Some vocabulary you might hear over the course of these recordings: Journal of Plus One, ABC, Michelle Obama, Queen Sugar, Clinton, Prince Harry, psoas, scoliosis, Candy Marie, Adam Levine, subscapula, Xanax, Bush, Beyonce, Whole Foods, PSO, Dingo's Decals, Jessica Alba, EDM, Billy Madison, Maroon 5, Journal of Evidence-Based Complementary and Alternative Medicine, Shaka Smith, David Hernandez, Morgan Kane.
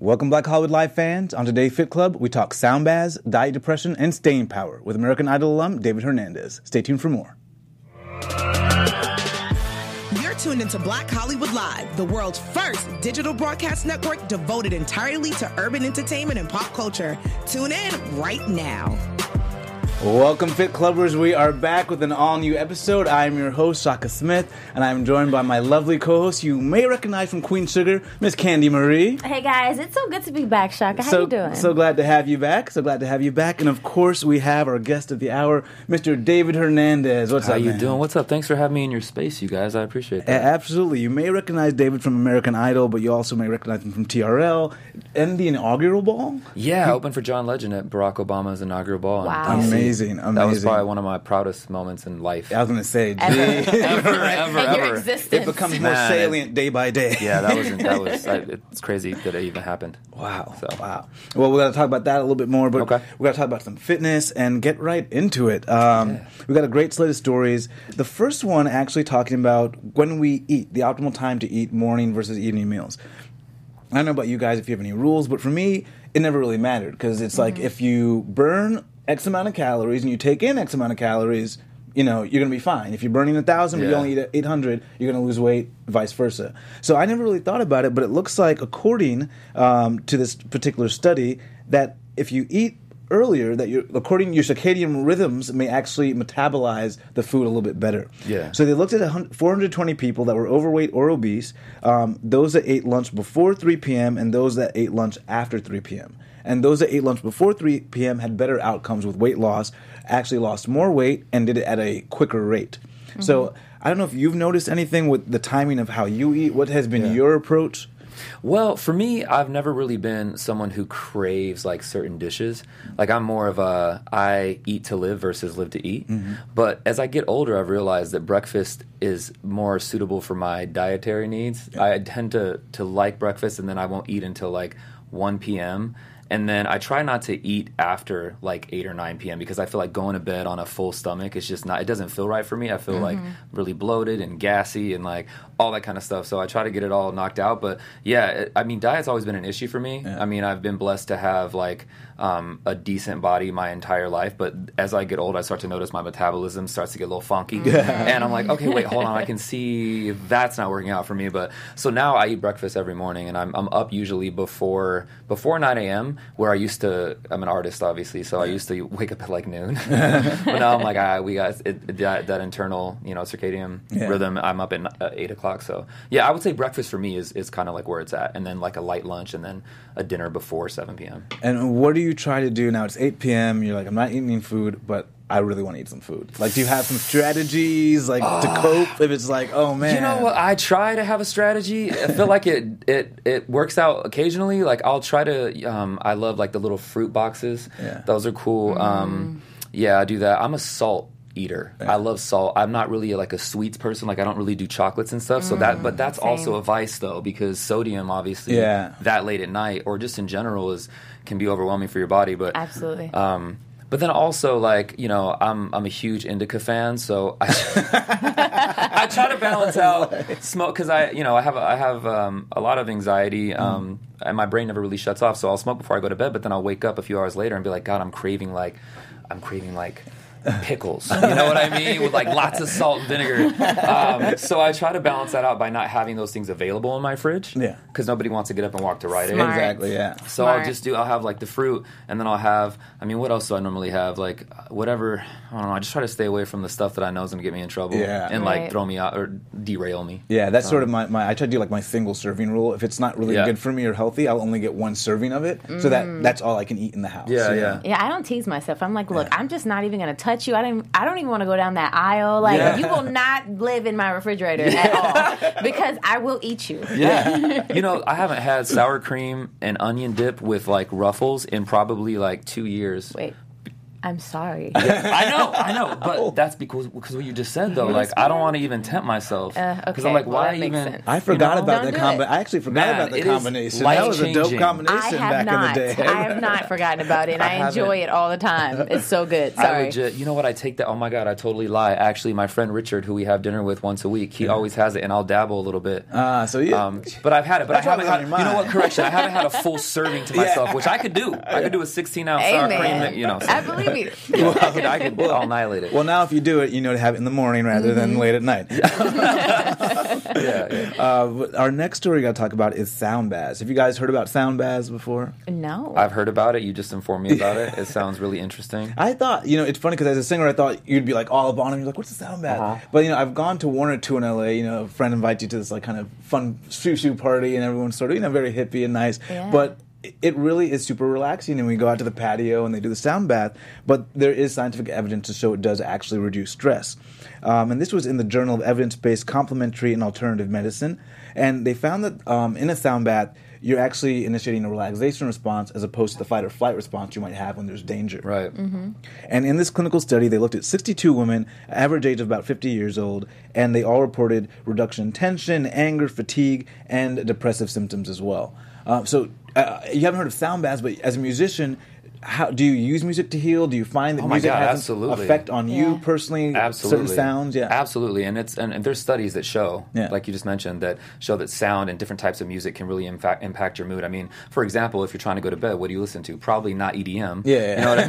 Welcome, Black Hollywood Live fans. On today's Fit Club, we talk sound baths, diet depression, and staying power with American Idol alum David Hernandez. Stay tuned for more. You're tuned into Black Hollywood Live, the world's first digital broadcast network devoted entirely to urban entertainment and pop culture. Tune in right now. Welcome, Fit Clubbers. We are back with an all-new episode. I am your host, Shaka Smith, and I am joined by my lovely co-host you may recognize from Queen Sugar, Miss Candy Marie. Hey, guys. It's so good to be back, Shaka. How you doing? So glad to have you back. So glad to have you back. And, of course, we have our guest of the hour, Mr. David Hernandez. What's up, man? How you doing? What's up? Thanks for having me in your space, you guys. I appreciate that. Absolutely. You may recognize David from American Idol, but you also may recognize him from TRL and the inaugural ball. Yeah, I opened for John Legend at Barack Obama's inaugural ball. Wow. Amazing. That was probably one of my proudest moments in life. I was going to say, ever. It becomes more salient day by day. Yeah, it's crazy that it even happened. Wow. Well, we got to talk about that a little bit more, but we got to talk about some fitness and get right into it. We got a great slate of stories. The first one actually talking about when we eat, the optimal time to eat morning versus evening meals. I don't know about you guys if you have any rules, but for me, it never really mattered because it's like if you burn X amount of calories, and you take in X amount of calories, you know, you're going to be fine. If you're burning 1,000, but you only eat 800, you're going to lose weight, vice versa. So I never really thought about it, but it looks like, according to this particular study, that if you eat earlier, that your circadian rhythms may actually metabolize the food a little bit better. Yeah. So they looked at 420 people that were overweight or obese, those that ate lunch before 3 p.m. and those that ate lunch after 3 p.m., and those that ate lunch before 3 p.m. had better outcomes with weight loss, actually lost more weight, and did it at a quicker rate. Mm-hmm. So I don't know if you've noticed anything with the timing of how you eat. What has been your approach? Well, for me, I've never really been someone who craves, like, certain dishes. Like, I'm more of a I eat to live versus live to eat. Mm-hmm. But as I get older, I've realized that breakfast is more suitable for my dietary needs. Yeah. I tend to like breakfast, and then I won't eat until, like, 1 p.m., and then I try not to eat after like 8 or 9 p.m. because I feel like going to bed on a full stomach is just not, it doesn't feel right for me. I feel like really bloated and gassy and like all that kind of stuff. So I try to get it all knocked out. But diet's always been an issue for me. Yeah. I mean, I've been blessed to have like a decent body my entire life. But as I get old, I start to notice my metabolism starts to get a little funky. Yeah. And I'm like, okay, wait, hold on. I can see that's not working out for me. But so now I eat breakfast every morning and I'm up usually before 9 a.m. Where I'm an artist, obviously, so I used to wake up at like noon. But now I'm like, we got that internal, circadian rhythm. I'm up at 8 o'clock. So I would say breakfast for me is kind of like where it's at. And then like a light lunch and then a dinner before 7 p.m. And what do you try to do now? It's 8 p.m. You're like, I'm not eating food, but I really want to eat some food. Like, do you have some strategies, like, to cope if it's like, oh, man. You know what? I try to have a strategy. I feel like it works out occasionally. Like, I'll try to I love, like, the little fruit boxes. Yeah. Those are cool. I do that. I'm a salt eater. Yeah. I love salt. I'm not really like a sweets person. Like, I don't really do chocolates and stuff. So that's same. Also a vice though, because sodium obviously that late at night or just in general can be overwhelming for your body. But absolutely. But then also, like, I'm a huge indica fan, so I try to balance out smoke because I have a lot of anxiety. And my brain never really shuts off, so I'll smoke before I go to bed. But then I'll wake up a few hours later and be like, God, I'm craving like pickles, you know what I mean, with like lots of salt and vinegar. So I try to balance that out by not having those things available in my fridge. Yeah, because nobody wants to get up and walk to Rite Aid. Exactly. Yeah. So I'll just I'll have like the fruit, and then I'll have. I mean, what else do I normally have? Like whatever. I don't know. I just try to stay away from the stuff that I know is going to get me in trouble. Yeah. And like throw me out or derail me. Yeah, that's sort of my. I try to do like my single serving rule. If it's not really good for me or healthy, I'll only get one serving of it. So that's all I can eat in the house. Yeah. I don't tease myself. I'm like, look, I'm just not even going to touch you. I don't even want to go down that aisle. Like you will not live in my refrigerator at all because I will eat you. Yeah. I haven't had sour cream and onion dip with like Ruffles in probably like 2 years. Wait. I'm sorry. Yeah, I know. But that's because what you just said, though. Like, I don't want to even tempt myself. Because I'm like, why even? I forgot about the combination. I actually forgot about the combination. That was a dope combination back in the day. I have not forgotten about it. And I enjoy it all the time. It's so good. Sorry. You know what? I take that. Oh, my God. I totally lie. Actually, my friend Richard, who we have dinner with once a week, he always has it. And I'll dabble a little bit. So yeah. But I've had it. But I haven't had, you know what? Correction. I haven't had a full serving to myself, which I could do. I could do a 16-ounce sour cream. You know, I believe. Well, I could annihilate it. Well, now if you do it, you know to have it in the morning rather than late at night. Our next story we got to talk about is sound baths. Have you guys heard about sound baths before? No. I've heard about it. You just informed me about it. It sounds really interesting. I thought, it's funny because as a singer, I thought you'd be like all up on it. You're like, what's a sound bath? But, I've gone to one or two in L.A. A friend invites you to this, like, kind of fun shoo-shoo party, and everyone's sort of, very hippie and nice. Yeah. But it really is super relaxing, and we go out to the patio and they do the sound bath, but there is scientific evidence to show it does actually reduce stress. And this was in the Journal of Evidence-Based Complementary and Alternative Medicine, and they found that in a sound bath, you're actually initiating a relaxation response as opposed to the fight or flight response you might have when there's danger. Right. Mm-hmm. And in this clinical study, they looked at 62 women, average age of about 50 years old, and they all reported reduction in tension, anger, fatigue, and depressive symptoms as well. So you haven't heard of sound baths, but as a musician, how do you use music to heal? Do you find that music has an effect on you personally? Absolutely. Certain sounds? Yeah. Absolutely. And and there's studies that show, like you just mentioned, that show that sound and different types of music can really impact your mood. I mean, for example, if you're trying to go to bed, what do you listen to? Probably not EDM. You know what I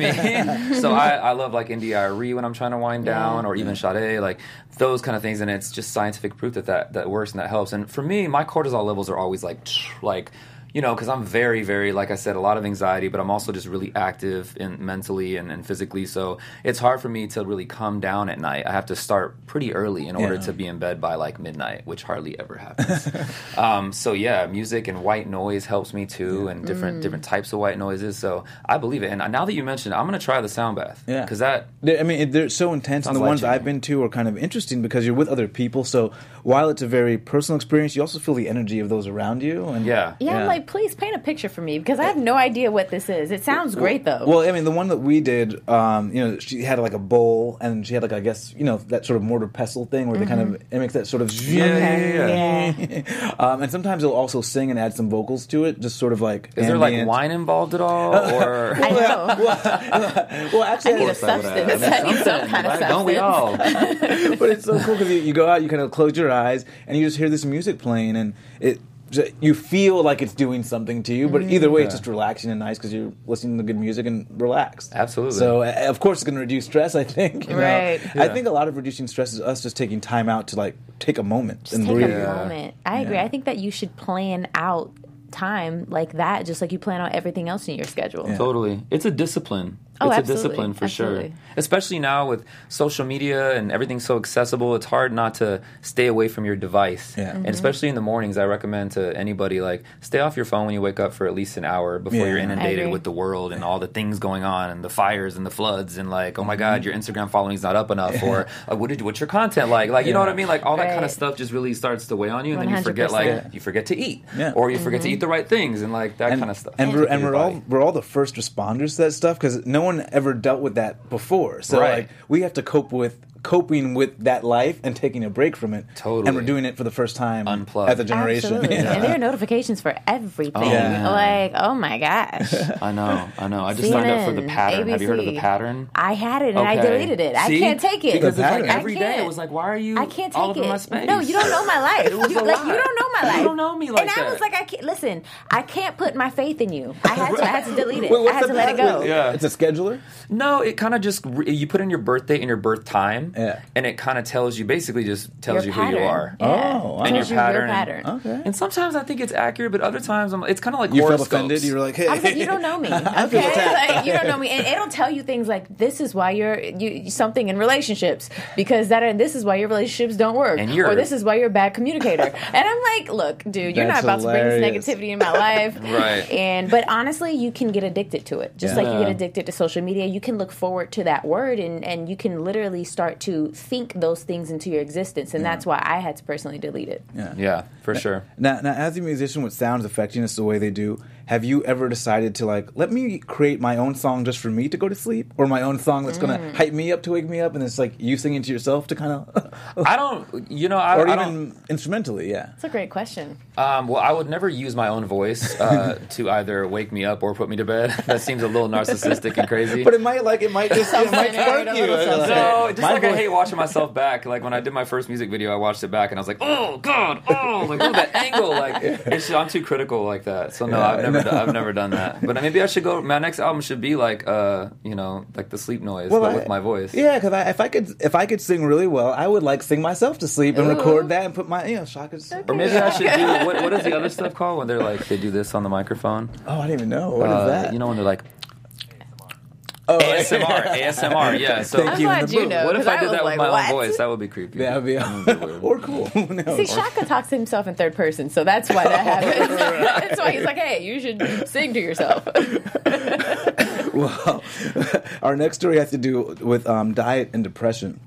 mean? So I love like NDIRE when I'm trying to wind down, or even Sade, like those kind of things. And it's just scientific proof that works and that helps. And for me, my cortisol levels are always like because I'm very, very, like I said, a lot of anxiety, but I'm also just really active mentally and physically. So it's hard for me to really calm down at night. I have to start pretty early in order to be in bed by like midnight, which hardly ever happens. So music and white noise helps me too, and different types of white noises. So I believe it. And now that you mentioned it, I'm going to try the sound bath. Yeah. Because they're so intense. And the ones I've been to are kind of interesting because you're with other people. So while it's a very personal experience, you also feel the energy of those around you. And like, please paint a picture for me because I have no idea what this is. It sounds great though. Well, the one that we did, she had like a bowl and she had like, I guess, that sort of mortar pestle thing where they kind of mimic that sort of. And sometimes they'll also sing and add some vocals to it, just sort of like. Is there like wine involved at all? Or I know. Well, actually, I need a substance. I need some kind of substance. Don't we all? But it's so cool because you go out, you kind of close your eyes, and you just hear this music playing, and it. You feel like it's doing something to you, but either way, it's just relaxing and nice because you're listening to good music and relaxed. Absolutely. So, of course, it's going to reduce stress, I think. Right. Yeah. I think a lot of reducing stress is us just taking time out to, like, take a moment and breathe. Just take a moment. I agree. I think that you should plan out time like that, just like you plan out everything else in your schedule. Yeah. Totally. It's a discipline. It's a discipline for sure. Especially now with social media and everything so accessible, it's hard not to stay away from your device. Yeah. Mm-hmm. And especially in the mornings, I recommend to anybody, like, stay off your phone when you wake up for at least an hour before you're inundated with the world and all the things going on and the fires and the floods and, like, oh, my God, your Instagram following's not up enough or what's your content like? Like, you know what I mean? Like, all that kind of stuff just really starts to weigh on you, and 100%. Then you forget, you forget to eat or you forget to eat the right things and, like, that kind of stuff. And we're all the first responders to that stuff because no one ever dealt with that before, so like we have to cope with that life and taking a break from it. Totally. And we're doing it for the first time. Unplugged. As a generation. Yeah. And there are notifications for everything. Oh, yeah. Like, oh my gosh. I know. I just signed up for The Pattern. ABC. Have you heard of The Pattern? I had it and I deleted it. See? I can't take it. Because it's like every day. It was like, why are you all over my space? No, you don't know my life. It was you don't know my life. You don't know me like that. And I was like, I can't put my faith in you. I had to delete it. I had to let it go. Yeah. It's a scheduler? No, it kind of just, you put in your birthday and your birth time. Yeah. And it kind of tells your pattern. Who you are. Yeah. Oh, wow. And your pattern. Okay. And sometimes I think it's accurate, but other times it's kind of like you horoscopes. You felt offended. You were like, hey. I was like, you don't know me. Okay? Like, you don't know me. And it'll tell you things like, this is why you're something in relationships, because this is why your relationships don't work. Or this is why you're a bad communicator. And I'm like, look, dude, you're not about to bring this negativity in my life. Right. But honestly, you can get addicted to it. Just like you get addicted to social media, you can look forward to that word and you can literally start to think those things into your existence, and that's why I had to personally delete it. Yeah, for sure. Now, as a musician, what sounds affecting us the way they do, Have you ever decided to, like, let me create my own song just for me to go to sleep? Or my own song that's going to hype me up to wake me up? And it's like you singing to yourself to kind of... Or even instrumentally, yeah. That's a great question. Well, I would never use my own voice to either wake me up or put me to bed. That seems a little narcissistic and crazy. But it might spark you. I hate watching myself back. Like, when I did my first music video, I watched it back and I was like, oh, God, oh, like, oh, that angle. Like, it's just, I'm too critical like that. So, no, yeah, I've never done that. But maybe I should go, my next album should be like, like the sleep noise, but with my voice. Yeah, because if I could sing really well, I would like sing myself to sleep and record that and put my, Shaka Smith. Okay. Or maybe I should do, what is the other stuff called when they're like, they do this on the microphone? Oh, I didn't even know. What is that? You know, when they're like, oh, ASMR, yeah. So I'm glad you know. What if I did that with my own voice? That would be creepy. That would be weird. Or cool. No. See, Shaka talks to himself in third person, so that's why that happens. That's why he's like, hey, you should sing to yourself. Well, our next story has to do with diet and depression.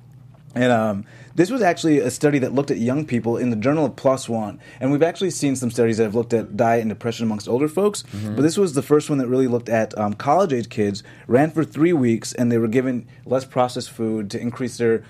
And this was actually a study that looked at young people in the Journal of Plus One. And we've actually seen some studies that have looked at diet and depression amongst older folks. Mm-hmm. But this was the first one that really looked at college-age kids, ran for 3 weeks, and they were given less processed food to increase their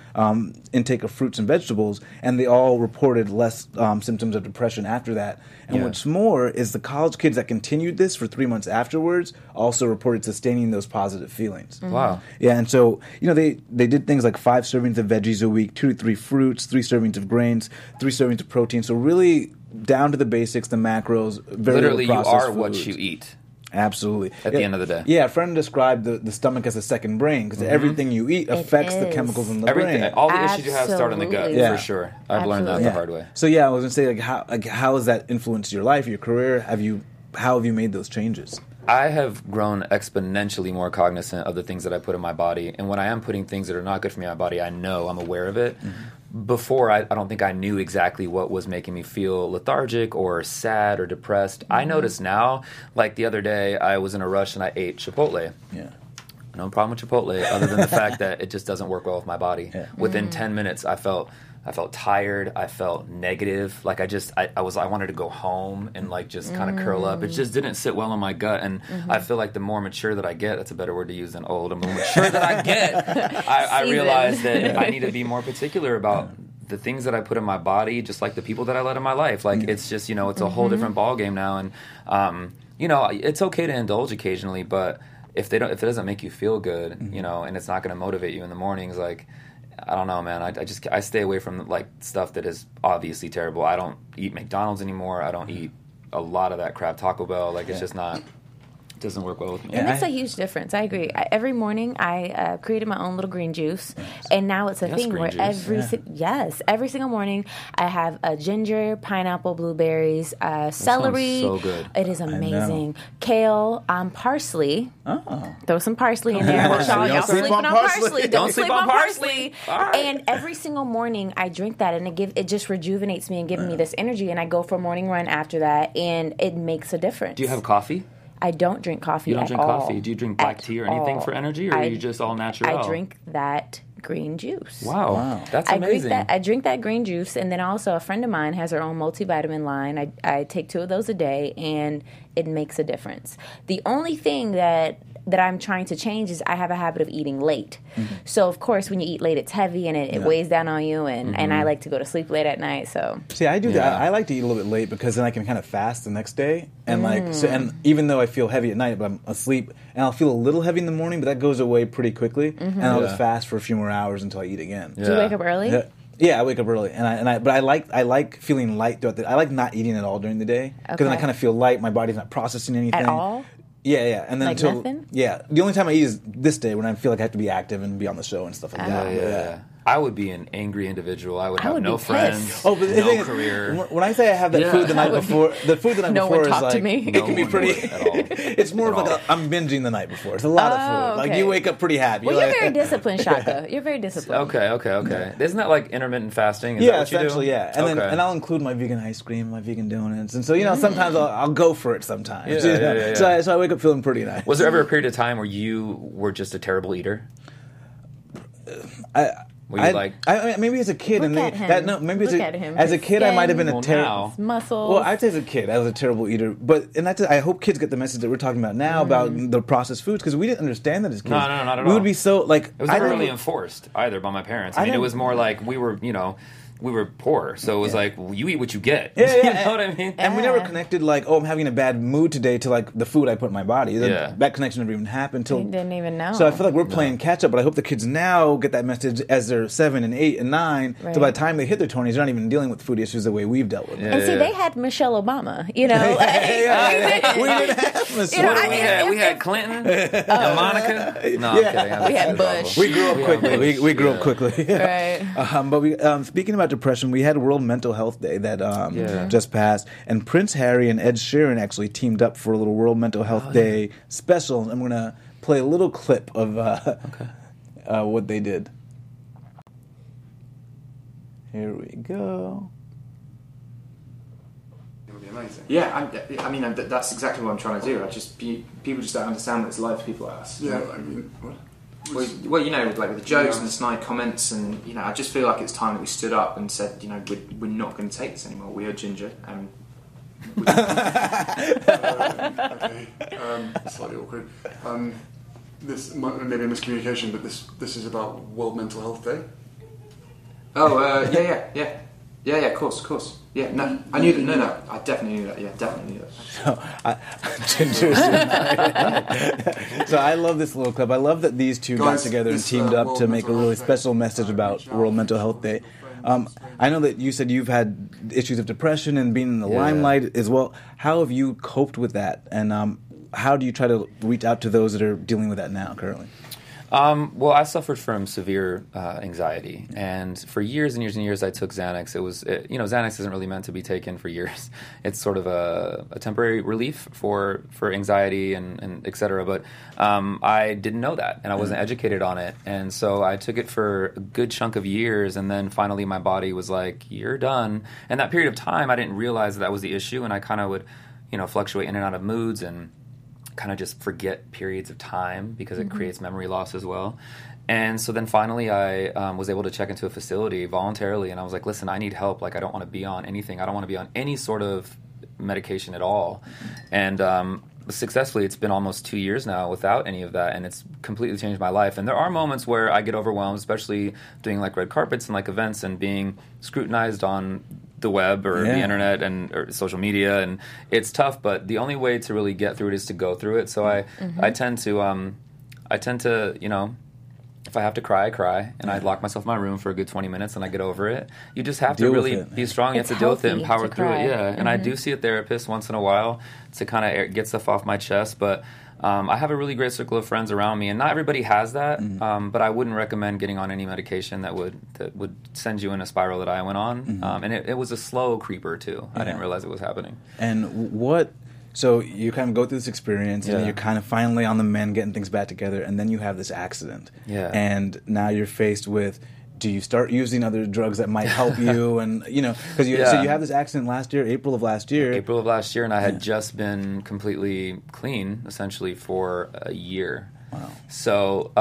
intake of fruits and vegetables. And they all reported less symptoms of depression after that. And what's more is the college kids that continued this for 3 months afterwards also reported sustaining those positive feelings. Mm-hmm. Wow. Yeah, and so, they did things like 5 servings of veggies a week, 2 to 3 fruits, 3 servings of grains, 3 servings of protein. So really down to the basics, the macros. Very literally, you are foods. What you eat. Absolutely. At the end of the day. Yeah, a friend described the stomach as a second brain because everything you eat affects the chemicals in the brain. All the issues you have start in the gut, for sure. I've learned that the hard way. So yeah, I was going to say, how has that influenced your life, your career? How have you made those changes? I have grown exponentially more cognizant of the things that I put in my body. And when I am putting things that are not good for me in my body, I know, I'm aware of it. Mm-hmm. Before, I don't think I knew exactly what was making me feel lethargic or sad or depressed. Mm-hmm. I notice now, like the other day, I was in a rush and I ate Chipotle. Yeah. No problem with Chipotle, other than the fact that it just doesn't work well with my body. Yeah. Within 10 minutes, I felt tired. I felt negative. Like I wanted to go home and like just kind of curl up. It just didn't sit well in my gut. And I feel like the more mature that I get, that's a better word to use than old. The more mature that I get, I realize that I need to be more particular about the things that I put in my body, just like the people that I let in my life. Like it's just, it's a whole different ballgame now. And, it's okay to indulge occasionally, but if it doesn't make you feel good, and it's not going to motivate you in the mornings, like, I don't know, man. I stay away from like stuff that is obviously terrible. I don't eat McDonald's anymore. I don't eat a lot of that crap. Taco Bell, like it's just not. Doesn't work well with me. And that's a huge difference. I agree. Every morning I created my own little green juice, and now it's a thing where every single morning I have a ginger, pineapple, blueberries, celery. So good. It is amazing. Kale, parsley. Oh. Throw some parsley in there. Y'all sleeping on parsley. Don't sleep on parsley. Right. And every single morning I drink that, and it just rejuvenates me and gives me this energy, and I go for a morning run after that, and it makes a difference. Do you have coffee? I don't drink coffee at all. You don't drink coffee? Do you drink black tea or anything for energy, or are you just all natural? I drink that green juice. Wow. That's amazing. I drink that green juice, and then also a friend of mine has her own multivitamin line. I take 2 of those a day, and it makes a difference. The only thing that I'm trying to change is I have a habit of eating late. Mm-hmm. So, of course, when you eat late, it's heavy and it weighs down on you, and I like to go to sleep late at night, so... See, I do that. I like to eat a little bit late because then I can kind of fast the next day, and and even though I feel heavy at night, but I'm asleep, and I'll feel a little heavy in the morning, but that goes away pretty quickly, and I'll just fast for a few more hours until I eat again. Yeah. Do you wake up early? Yeah, I wake up early, but I like feeling light throughout the day. I like not eating at all during the day, because then I kind of feel light, my body's not processing anything. At all? Yeah, and then like nothing? Yeah, the only time I eat is this day when I feel like I have to be active and be on the show and stuff like that. Yeah. I would be an angry individual. I would have no friends, no career. When I say I have that food the night before, the food the night before is like, it can be pretty... It's more of like I'm binging the night before. It's a lot of food. Okay. Like you wake up pretty happy. Well, you're very disciplined, Shaka. You're very disciplined. Okay. Isn't that like intermittent fasting? Is that what you do? Essentially, yeah. And then I'll include my vegan ice cream, my vegan donuts. And so, sometimes I'll go for it sometimes. Yeah. So I wake up feeling pretty nice. Was there ever a period of time where you were just a terrible eater? Were you like, maybe as a kid, and as a kid, I might have been a terrible muscle. Well, I'd say as a kid, I was a terrible eater. But and that's, I hope kids get the message that we're talking about now about the processed foods, because we didn't understand that as kids. No, not at all. We would be so like, it was never really enforced either by my parents. I mean, it was more like we were, you know. We were poor, so it was like, well, you eat what you get. Yeah. You know what I mean? And we never connected, like, oh, I'm having a bad mood today to, like, the food I put in my body. That connection never even happened. They didn't even know. So I feel like we're playing catch-up, but I hope the kids now get that message as they're 7 and 8 and 9. Right. So by the time they hit their 20s, they're not even dealing with food issues the way we've dealt with it. And see, they had Michelle Obama, you know. We didn't have Michelle. We had Clinton and Monica. No, I'm kidding. We had Bush. We grew up quickly. Right. But speaking about depression, we had World Mental Health Day that just passed, and Prince Harry and Ed Sheeran actually teamed up for a little World Mental Health Day special. I'm gonna play a little clip of what they did. Here we go. It would be amazing. Yeah, I mean, that's exactly what I'm trying to do. People just don't understand what it's like for people like us. Yeah, I mean, what? Well, you know, like with the jokes and the snide comments, and you know, I just feel like it's time that we stood up and said, you know, we're not going to take this anymore. We are ginger, and slightly awkward. This might be a miscommunication, but this is about World Mental Health Day. Oh, yeah, of course. Yeah, no, I knew that. No, I definitely knew that. Yeah, definitely knew that. So I love this little clip. I love that these two got together and teamed up to make a really special message about World Mental Health Day. I know that you said you've had issues of depression and being in the limelight as well. How have you coped with that? And how do you try to reach out to those that are dealing with that now currently? Well, I suffered from severe anxiety, and for years and years and years, I took Xanax. Xanax isn't really meant to be taken for years. It's sort of a temporary relief for anxiety and et cetera, but I didn't know that, and I wasn't educated on it, and so I took it for a good chunk of years, and then finally my body was like, you're done, and that period of time, I didn't realize that was the issue, and I kind of would, you know, fluctuate in and out of moods, and kind of just forget periods of time because it creates memory loss as well. And so then finally I was able to check into a facility voluntarily, and I was like, listen, I need help. Like, I don't want to be on anything. I don't want to be on any sort of medication at all. And successfully, it's been almost 2 years now without any of that, and it's completely changed my life. And there are moments where I get overwhelmed, especially doing like red carpets and like events and being scrutinized on the web or the internet and or social media, and it's tough, but the only way to really get through it is to go through it. So I tend to, you know, if I have to cry, I cry, and I lock myself in my room for a good 20 minutes and I get over it. You just have to really be strong. You have to deal with it and power through it. Yeah. And I do see a therapist once in a while to kind of get stuff off my chest, but I have a really great circle of friends around me, and not everybody has that, but I wouldn't recommend getting on any medication that would send you in a spiral that I went on. And it was a slow creeper, too. Yeah. I didn't realize it was happening. And so you kind of go through this experience, and you're kind of finally on the mend, getting things back together, and then you have this accident. Yeah. And now you're faced with, do you start using other drugs that might help you? And, you know, because so you have this accident last year, April of last year, and I had just been completely clean, essentially, for a year. Wow. So,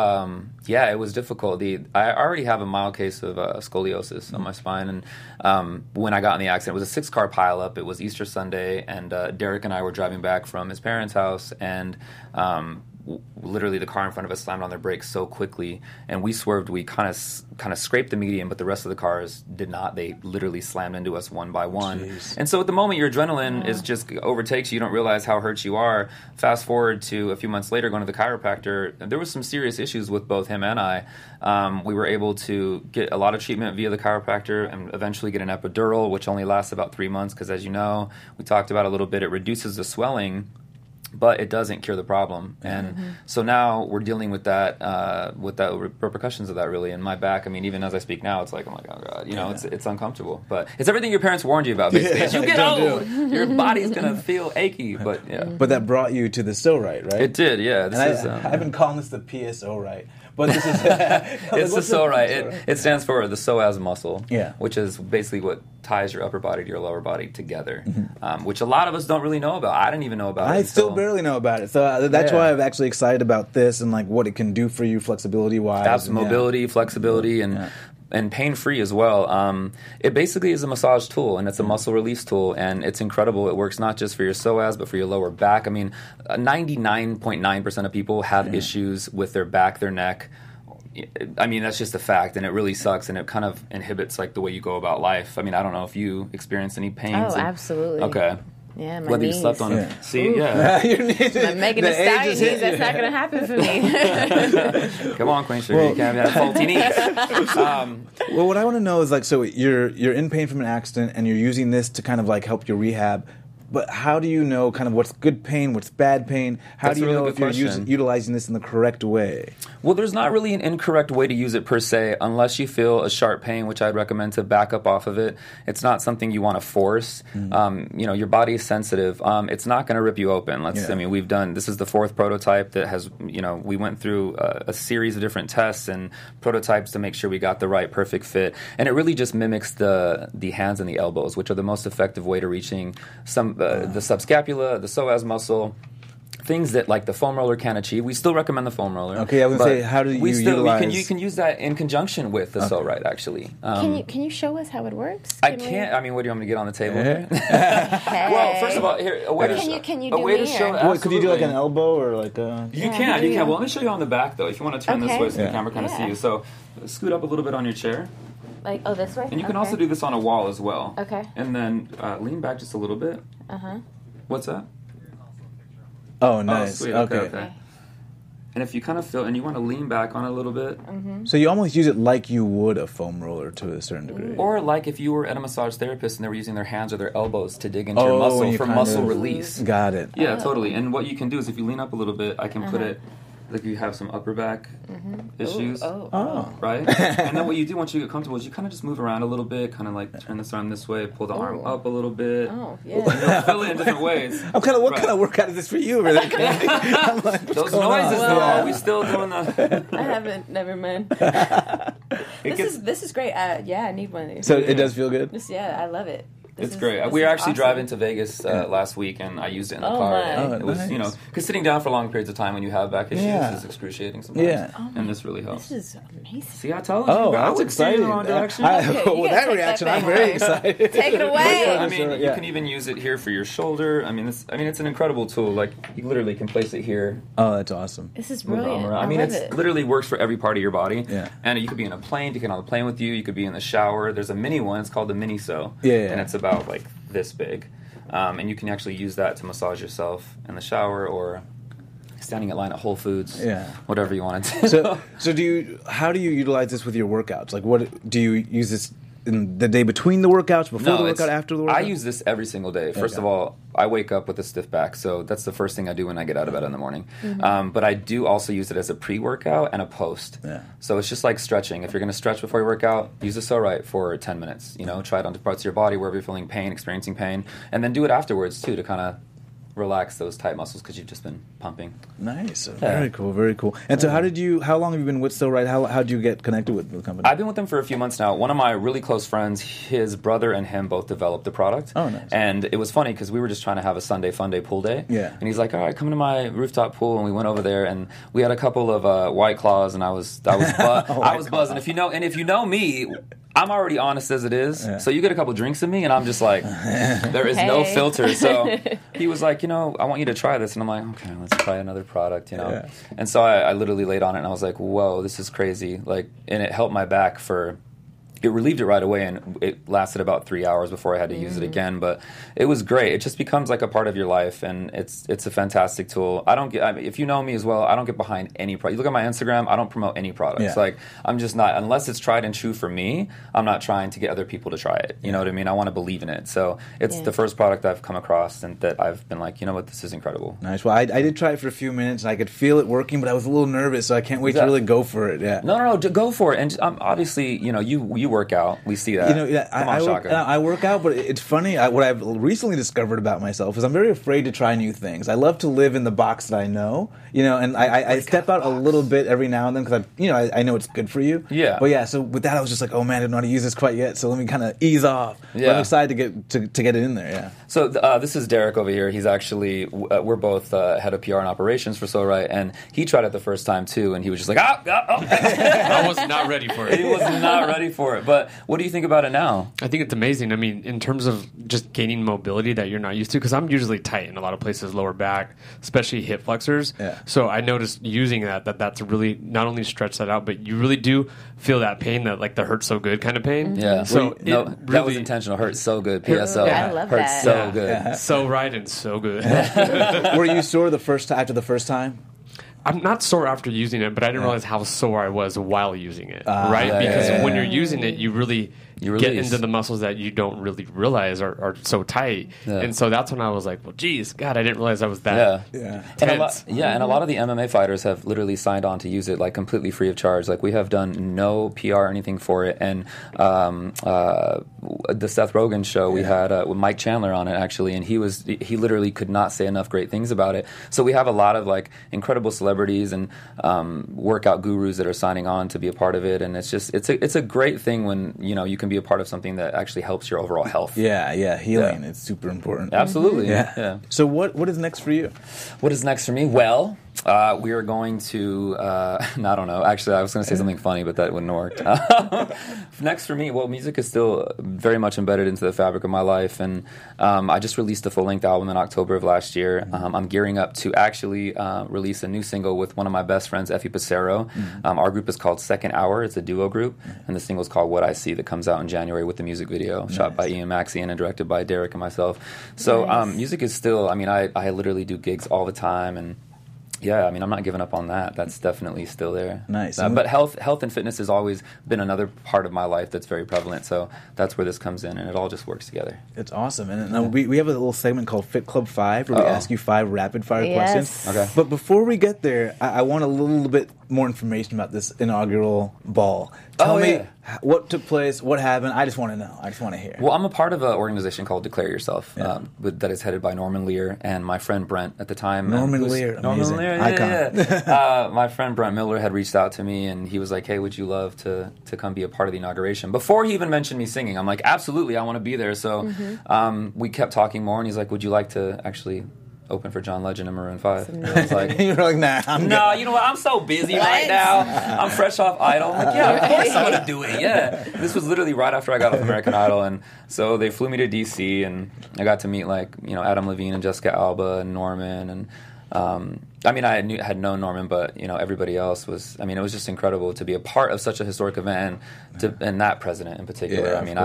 it was difficult. I already have a mild case of scoliosis on my spine, and when I got in the accident, it was a 6-car pileup. It was Easter Sunday, and Derek and I were driving back from his parents' house, and literally the car in front of us slammed on their brakes so quickly, and we swerved. We kind of scraped the median, but the rest of the cars did not. They literally slammed into us one by one. Jeez. And so at the moment, your adrenaline is just overtakes you. You don't realize how hurt you are. Fast forward to a few months later, going to the chiropractor, there was some serious issues with both him and I. We were able to get a lot of treatment via the chiropractor and eventually get an epidural, which only lasts about 3 months because, as you know, we talked about a little bit, it reduces the swelling, but it doesn't cure the problem. And so now we're dealing with that, repercussions of that, really. In my back, I mean, even as I speak now, it's like, oh my God, you know, it's uncomfortable. But it's everything your parents warned you about, basically. As you get old, your body's going to feel achy, but But that brought you to the So Right, right? It did, yeah. I've been calling this the PSO Right. But this is it's the So Right. It stands for the psoas muscle, which is basically what ties your upper body to your lower body together, which a lot of us don't really know about. I didn't even know about it. I still barely know about it. So that's why I'm actually excited about this and like what it can do for you flexibility-wise. Mobility, flexibility, and and pain-free as well. It basically is a massage tool, and it's a muscle release tool, and it's incredible. It works not just for your psoas, but for your lower back. I mean, 99.9% of people have issues with their back, their neck. I mean, that's just a fact, and it really sucks, and it kind of inhibits, like, the way you go about life. I mean, I don't know if you experienced any pains. Oh, absolutely. Okay. Yeah, my whether knees. You slept on it. Yeah. See, yeah. I'm making a stallion knees. That's not going to happen for me. Come on, Queen Sugar. Well, you can't have faulty knees. Well, what I want to know is, like, so you're in pain from an accident, and you're using this to kind of, like, help your rehab. But how do you know kind of what's good pain, what's bad pain? How That's do you really know if you're utilizing this in the correct way? Well, there's not really an incorrect way to use it per se, unless you feel a sharp pain, which I'd recommend to back up off of it. It's not something you want to force. Mm-hmm. You know, your body is sensitive. It's not going to rip you open. I mean, we've done, this is the fourth prototype that has, you know, we went through a series of different tests and prototypes to make sure we got the right perfect fit. And it really just mimics the hands and the elbows, which are the most effective way to reaching some the subscapula, the psoas muscle, things that like the foam roller can achieve. We still recommend the foam roller. Okay, I would say, how do you utilize? You can use that in conjunction with the So Right, actually. Can you show us how it works? I can't. I mean, what do you want me to get on the table? Yeah. Hey. Well, first of all, here a way to show. Can you do it? What could you do, like an elbow or like a? You can. Well, let me show you on the back though. If you want to turn this way so the camera kind of see you, so scoot up a little bit on your chair. Like, oh, this way? And you can also do this on a wall as well. Okay. And then lean back just a little bit. Uh-huh. What's that? Oh, nice. Oh, sweet. Okay. And if you kind of feel, and you want to lean back on it a little bit. Mm-hmm. So you almost use it like you would a foam roller to a certain degree. Or like if you were at a massage therapist and they were using their hands or their elbows to dig into your muscle for muscle release. Got it. Yeah, totally. And what you can do is if you lean up a little bit, I can put it, like you have some upper back issues, right? And then what you do once you get comfortable is you kind of just move around a little bit, kind of like turn this arm this way, pull the arm up a little bit. Oh, yeah. Fill it in different ways. What kind of workout is this for you? Really? I'm like, those noises, though, are we still doing that? I haven't. Never mind. This is great. I need one of these. So it does feel good? I love it. It's great. We were actually driving to Vegas last week, and I used it in the car. And it was, nice. You know, because sitting down for long periods of time when you have back issues is excruciating sometimes. Yeah. And this really helps. This is amazing. See, I told you. Oh, I was excited. I'm very excited. Take it away. I mean, you can even use it here for your shoulder. I mean, it's an incredible tool. Like, you literally can place it here. Oh, that's awesome. This is brilliant. I mean, it literally works for every part of your body. Yeah. And you could be in a plane. You can on the plane with you. You could be in the shower. There's a mini one. It's called the Mini So. Yeah. And it's about like this big, and you can actually use that to massage yourself in the shower or standing in line at Whole Foods, whatever you want to do. So do you? How do you utilize this with your workouts? Like, what do you use this in the day between the workouts, before the workout, after the workout? I use this every single day. First of all, I wake up with a stiff back, so that's the first thing I do when I get out of bed in the morning. Mm-hmm. But I do also use it as a pre-workout and a post. Yeah. So it's just like stretching. If you're going to stretch before you work out, use the So Right for 10 minutes. You know, try it on parts of your body wherever you're feeling pain, experiencing pain, and then do it afterwards too to kind of relax those tight muscles because you've just been pumping. Nice. Yeah. Very cool. And so how long have you been with So Right? How did you get connected with the company? I've been with them for a few months now. One of my really close friends, his brother and him both developed the product. Oh, nice. And it was funny because we were just trying to have a Sunday fun day pool day. Yeah. And he's like, all right, come to my rooftop pool. And we went over there and we had a couple of White Claws and I was buzzing. If you know me, I'm already honest as it is, so you get a couple drinks in me, and I'm just like, there is no filter. So he was like, you know, I want you to try this, and I'm like, okay, let's try another product, you know. Yeah. And so I literally laid on it, and I was like, whoa, this is crazy. Like, and it helped my back it relieved it right away, and it lasted about 3 hours before I had to use it again. But it was great. It just becomes like a part of your life, and it's a fantastic tool. If you know me as well, I don't get behind any product. You look at my Instagram, I don't promote any products. Yeah. Like, I'm just not, unless it's tried and true for me, I'm not trying to get other people to try it. You know what I mean? I want to believe in it. So it's the first product I've come across and that I've been like, you know what, this is incredible. Nice. Well, I did try it for a few minutes, and I could feel it working, but I was a little nervous, so I can't wait to really go for it. Yeah. No, go for it. And obviously, you know, you work out. We see that. You know, I work out, but it's funny. What I've recently discovered about myself is I'm very afraid to try new things. I love to live in the box that I know, you know, and I step out a little bit every now and then because I know it's good for you. Yeah. But yeah, so with that, I was just like, oh man, I don't know how to use this quite yet. So let me kind of ease off. Yeah. But I'm excited to get it in there. Yeah. So this is Derek over here. He's actually we're both head of PR and operations for So Right, and he tried it the first time too, and he was just like, I was not ready for it. He was not ready for it. But what do you think about it now? I think it's amazing. I mean, in terms of just gaining mobility that you're not used to, because I'm usually tight in a lot of places, lower back, especially hip flexors. Yeah. So I noticed using that's really not only stretch that out, but you really do feel that pain, that like the hurt so good kind of pain. Yeah. So that was intentional. Hurt so good. PSO. Yeah. I love hurt that. So good. Yeah. So right and so good. Were you sore the first time, after the first time? I'm not sore after using it, but I didn't realize how sore I was while using it, right? Yeah, because when you're using it, you get into the muscles that you don't really realize are so tight. Yeah. And so that's when I was like, well, geez, God, I didn't realize I was that tense. And a lot of the MMA fighters have literally signed on to use it, like, completely free of charge. Like, we have done no PR or anything for it. And the Seth Rogen show, we had with Mike Chandler on it, actually, and he literally could not say enough great things about it. So we have a lot of, like, incredible celebrities and workout gurus that are signing on to be a part of it, and it's just it's a great thing when you can be a part of something that actually helps your overall health. Healing. It's super important. Absolutely. So what is next for you? What is next for me? Well, we are going to I don't know. Actually, I was going to say something funny, but that wouldn't work. Next for me, well, music is still very much embedded into the fabric of my life, and I just released a full-length album in October of last year. I'm gearing up to actually release a new single with one of my best friends, Effie Passero. Our group is called Second Hour. It's a duo group, and the single is called What I See, that comes out in January with the music video shot by Ian Maxian and directed by Derek and myself. So music is still, I literally do gigs all the time, and I'm not giving up on that. That's definitely still there. Nice. But health and fitness has always been another part of my life that's very prevalent, so that's where this comes in, and it all just works together. It's awesome. And we have a little segment called Fit Club 5, where we ask you 5 rapid-fire questions. Okay. But before we get there, I want a little bit more information about this inaugural ball. Tell me what took place, what happened. I just want to know. I just want to hear. Well, I'm a part of an organization called Declare Yourself that is headed by Norman Lear and my friend Brent at the time. Norman Lear, icon. My friend Brent Miller had reached out to me, and he was like, hey, would you love to come be a part of the inauguration? Before he even mentioned me singing, I'm like, absolutely, I want to be there. So we kept talking more, and he's like, would you like to actually open for John Legend and Maroon 5. And I was like, you were like, nah. No, you know what? I'm so busy right now. I'm fresh off Idol. I'm like, yeah, of course I'm going to do it. Yeah. This was literally right after I got off American Idol. And so they flew me to D.C. and I got to meet, like, Adam Levine and Jessica Alba and Norman. And I had known Norman, but, everybody else was, it was just incredible to be a part of such a historic event and that president in particular. I can't,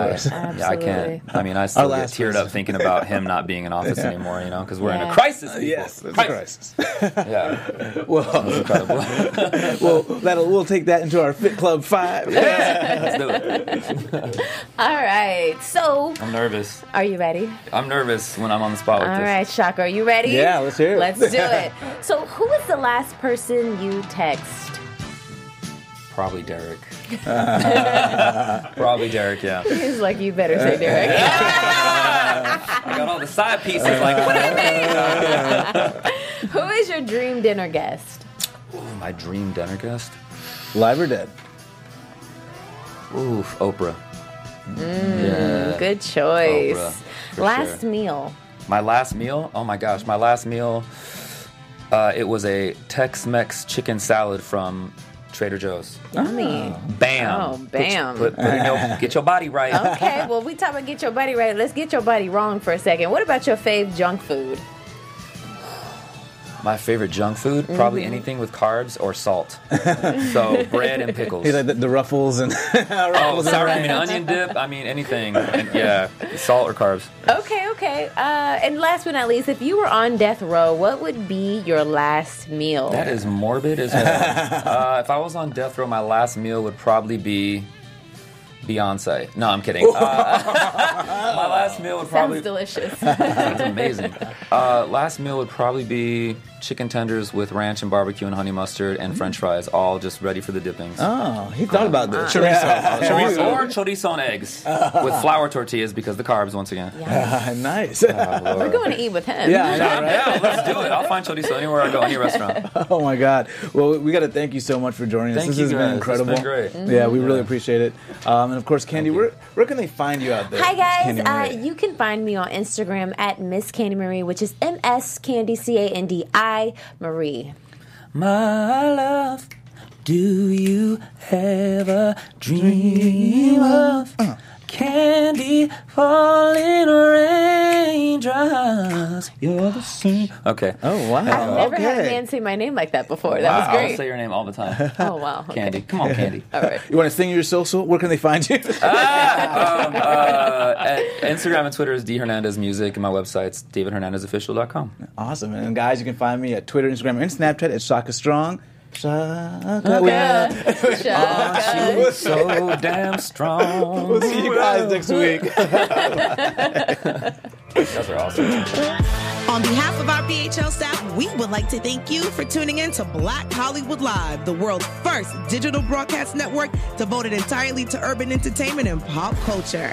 I still get teared up thinking about him not being in office anymore, because we're in a crisis. It's a crisis. Yeah. Well, incredible. We'll take that into our Fit Club 5. Let's do it. All right. So. I'm nervous. Are you ready? I'm nervous when I'm on the spot with this. All right, Shaka, are you ready? Yeah, let's hear it. Let's do it. So, who was the last person you text? Probably Derek. Probably Derek, yeah. He's like, you better say Derek. I got all the side pieces, like, what do you mean? Who is your dream dinner guest? Ooh, my dream dinner guest? Live or dead? Oof, Oprah. Good choice. Oprah, last meal. My last meal? Oh, my gosh. My last meal... it was a Tex-Mex chicken salad from Trader Joe's. Yummy. Bam. Oh, bam. Get your body right. Okay, well, we talk about get your body right. Let's get your body wrong for a second. What about your fave junk food? My favorite junk food? Probably anything with carbs or salt. So, bread and pickles. Like the Ruffles and... sour cream and onion dip. Anything. And, salt or carbs. Okay. And last but not least, if you were on death row, what would be your last meal? That is morbid as hell. If I was on death row, my last meal would probably be... Beyonce. No, I'm kidding. My last meal would probably... Sounds delicious. Sounds amazing. Last meal would probably be chicken tenders with ranch and barbecue and honey mustard and french fries, all just ready for the dippings. Oh, he thought about this. Chorizo. Chorizo. Or chorizo and eggs with flour tortillas because the carbs, once again. Yes. Nice. We're going to eat with him. Yeah, know, right? Yeah, let's do it. I'll find chorizo anywhere I go, any restaurant. Oh, my God. Well, we got to thank you so much for joining us. This has been incredible. It's been great. Mm-hmm. Yeah, we really appreciate it. And, of course, Candy, where can they find you out there? Hi, guys. You can find me on Instagram at Miss Candy Marie, which is MS Candy, C-A-N-D-I, Marie. My love, do you ever dream of candy falling raindrops? You're the same. Okay. Oh, wow. I've never had a man say my name like that before. That was great. I say your name all the time. Oh, wow. Okay. Candy. Come on, Candy. All right. You want to sing your social? Where can they find you? Instagram and Twitter is D Hernandez Music, and my website's DavidHernandezOfficial.com. Awesome. And guys, you can find me at Twitter, Instagram, and Snapchat at Shaka Strong. Shaka. She was so damn strong. We'll see you guys next week. Those are awesome. On behalf of our BHL staff, we would like to thank you for tuning in to Black Hollywood Live, the world's first digital broadcast network devoted entirely to urban entertainment and pop culture.